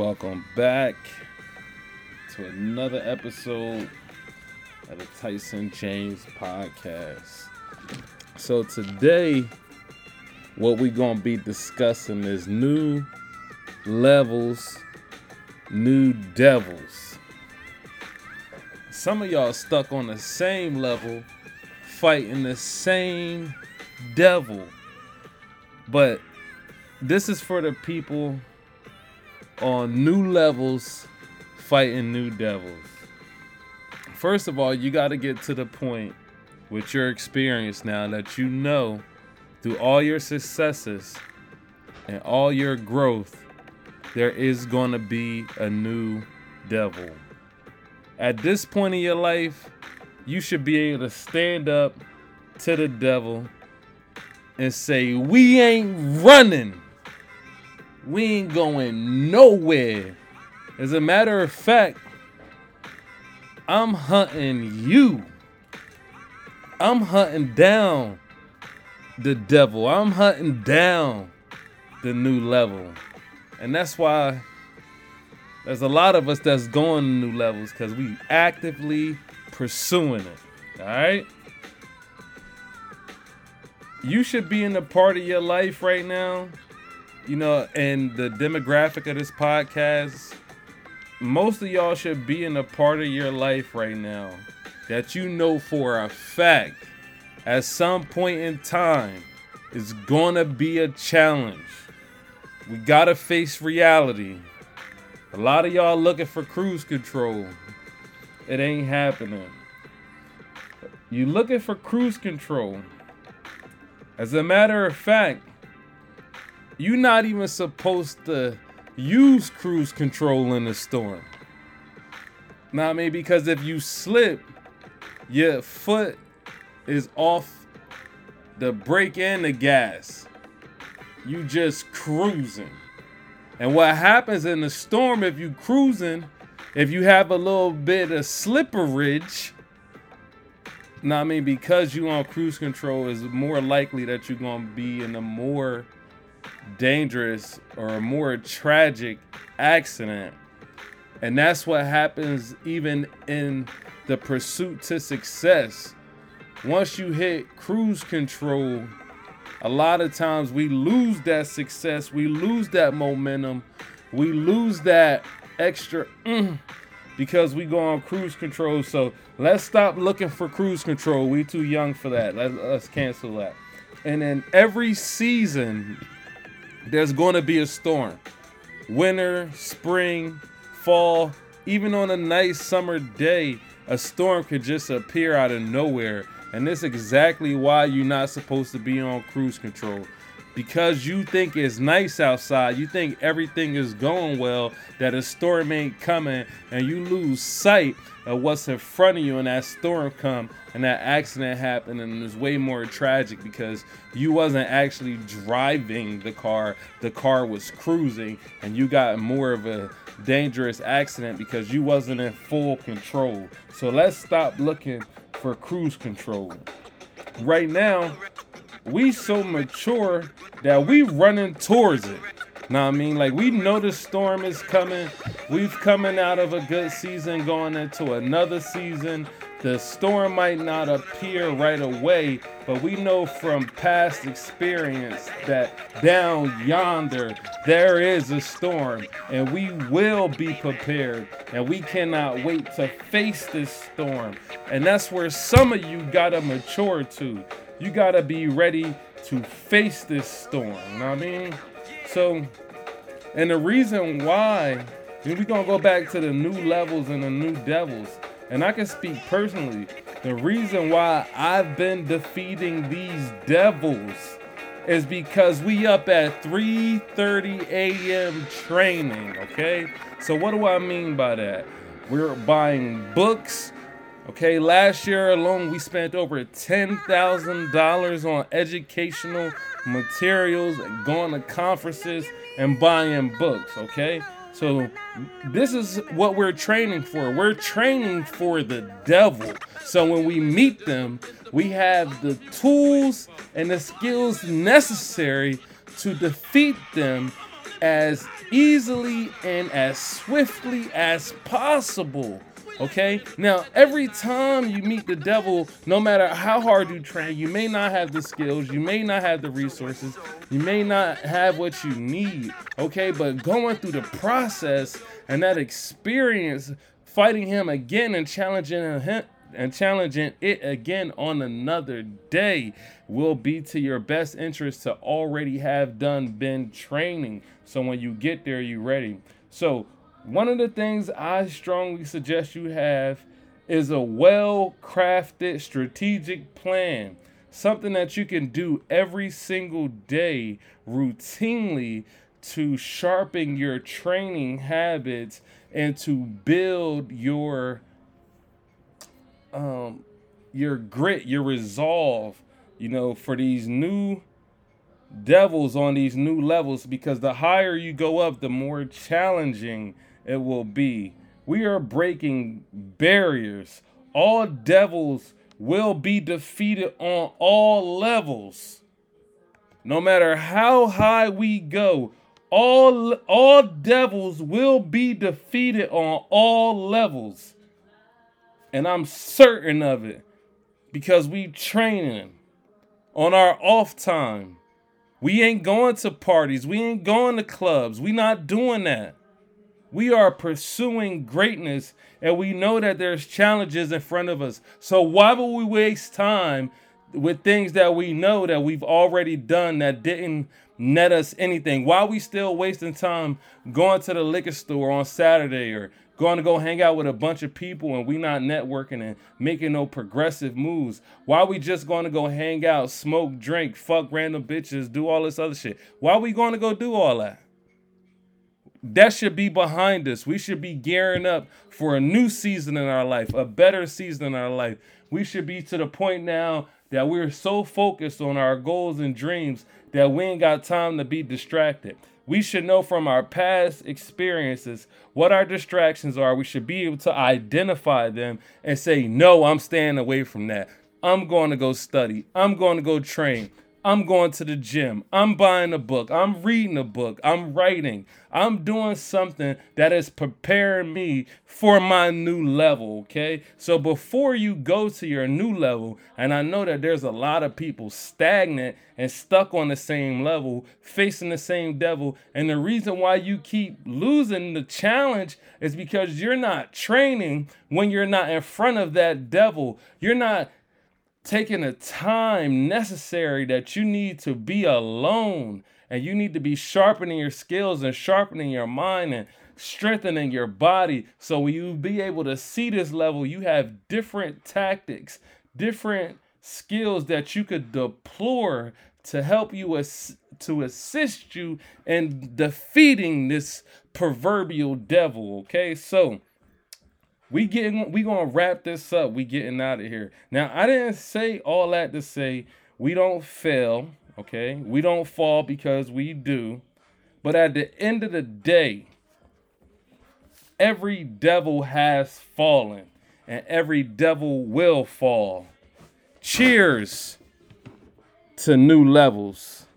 Welcome back to another episode of the Tyson James Podcast. So today, what we're going to be discussing is new levels, new devils. Some of y'all stuck on the same level, fighting the same devil. But this is for the people on new levels fighting new devils. First of all, you got to get to the point with your experience now that you know through all your successes and all your growth, there is going to be a new devil. At this point in your life, you should be able to stand up to the devil and say, "We ain't running. We ain't going nowhere. As a matter of fact, I'm hunting you. I'm hunting down the devil. I'm hunting down the new level." And that's why there's a lot of us that's going to new levels, because we actively pursuing it. All right? You should be in the part of your life right now, you know, and the demographic of this podcast, most of y'all should be in a part of your life right now that you know for a fact at some point in time it's gonna be a challenge. We gotta face reality. A lot of y'all looking for cruise control. It ain't happening. You looking for cruise control. As a matter of fact, you're not even supposed to use cruise control in a storm. Now, I mean, because if you slip, your foot is off the brake and the gas. You just cruising. And what happens in the storm, if you cruising, if you have a little bit of slipperage, now, I mean, because you on cruise control, is more likely that you're going to be in a more dangerous or a more tragic accident. And that's what happens even in the pursuit to success. Once you hit cruise control, a lot of times we lose that success, we lose that momentum, we lose that extra because we go on cruise control. So let's stop looking for cruise control. We too young for that. Let's cancel that. And then every season, there's going to be a storm. Winter, spring, fall, even on a nice summer day, a storm could just appear out of nowhere. And that's exactly why you're not supposed to be on cruise control. Because you think it's nice outside, you think everything is going well, that a storm ain't coming, and you lose sight of what's in front of you, and that storm come and that accident happened, and it's way more tragic because you wasn't actually driving the car was cruising, and you got more of a dangerous accident because you wasn't in full control. So let's stop looking for cruise control. Right now, we so mature that we running towards it. Now, I mean, like, we know the storm is coming. We've coming out of a good season going into another season. The storm might not appear right away, but we know from past experience that down yonder, there is a storm, and we will be prepared, and we cannot wait to face this storm. And that's where some of you gotta mature to. You gotta be ready to face this storm, you know what I mean? So, and the reason why, we're gonna go back to the new levels and the new devils, and I can speak personally, the reason why I've been defeating these devils is because we up at 3:30 a.m. training, okay? So what do I mean by that? We're buying books. Okay, last year alone, we spent over $10,000 on educational materials, and going to conferences and buying books, okay? So this is what we're training for. We're training for the devil. So when we meet them, we have the tools and the skills necessary to defeat them as easily and as swiftly as possible. Okay, now every time you meet the devil, no matter how hard you train, you may not have the skills, you may not have the resources, you may not have what you need. Okay, but going through the process and that experience, fighting him again and challenging it again on another day will be to your best interest to already have done been training. So when you get there, you're ready. So one of the things I strongly suggest you have is a well-crafted strategic plan, something that you can do every single day routinely to sharpen your training habits and to build your grit, your resolve, you know, for these new devils on these new levels, because the higher you go up, the more challenging it will be. We are breaking barriers. All devils will be defeated on all levels. No matter how high we go, all devils will be defeated on all levels. And I'm certain of it because we training on our off time. We ain't going to parties. We ain't going to clubs. We not doing that. We are pursuing greatness, and we know that there's challenges in front of us. So why would we waste time with things that we know that we've already done that didn't net us anything? Why are we still wasting time going to the liquor store on Saturday or going to go hang out with a bunch of people and we not networking and making no progressive moves? Why are we just going to go hang out, smoke, drink, fuck random bitches, do all this other shit? Why are we going to go do all that? That should be behind us. We should be gearing up for a new season in our life, a better season in our life. We should be to the point now that we're so focused on our goals and dreams that we ain't got time to be distracted. We should know from our past experiences what our distractions are. We should be able to identify them and say, no, I'm staying away from that. I'm going to go study. I'm going to go train. I'm going to the gym. I'm buying a book. I'm reading a book. I'm writing. I'm doing something that is preparing me for my new level, okay? So before you go to your new level, and I know that there's a lot of people stagnant and stuck on the same level, facing the same devil, and the reason why you keep losing the challenge is because you're not training when you're not in front of that devil. You're not taking the time necessary that you need to be alone, and you need to be sharpening your skills and sharpening your mind and strengthening your body. So when you be able to see this level, you have different tactics, different skills that you could deploy to help you to assist you in defeating this proverbial devil. Okay, so we gonna wrap this up. We getting out of here. Now, I didn't say all that to say we don't fail, okay? We don't fall because we do. But at the end of the day, every devil has fallen, and every devil will fall. Cheers to new levels.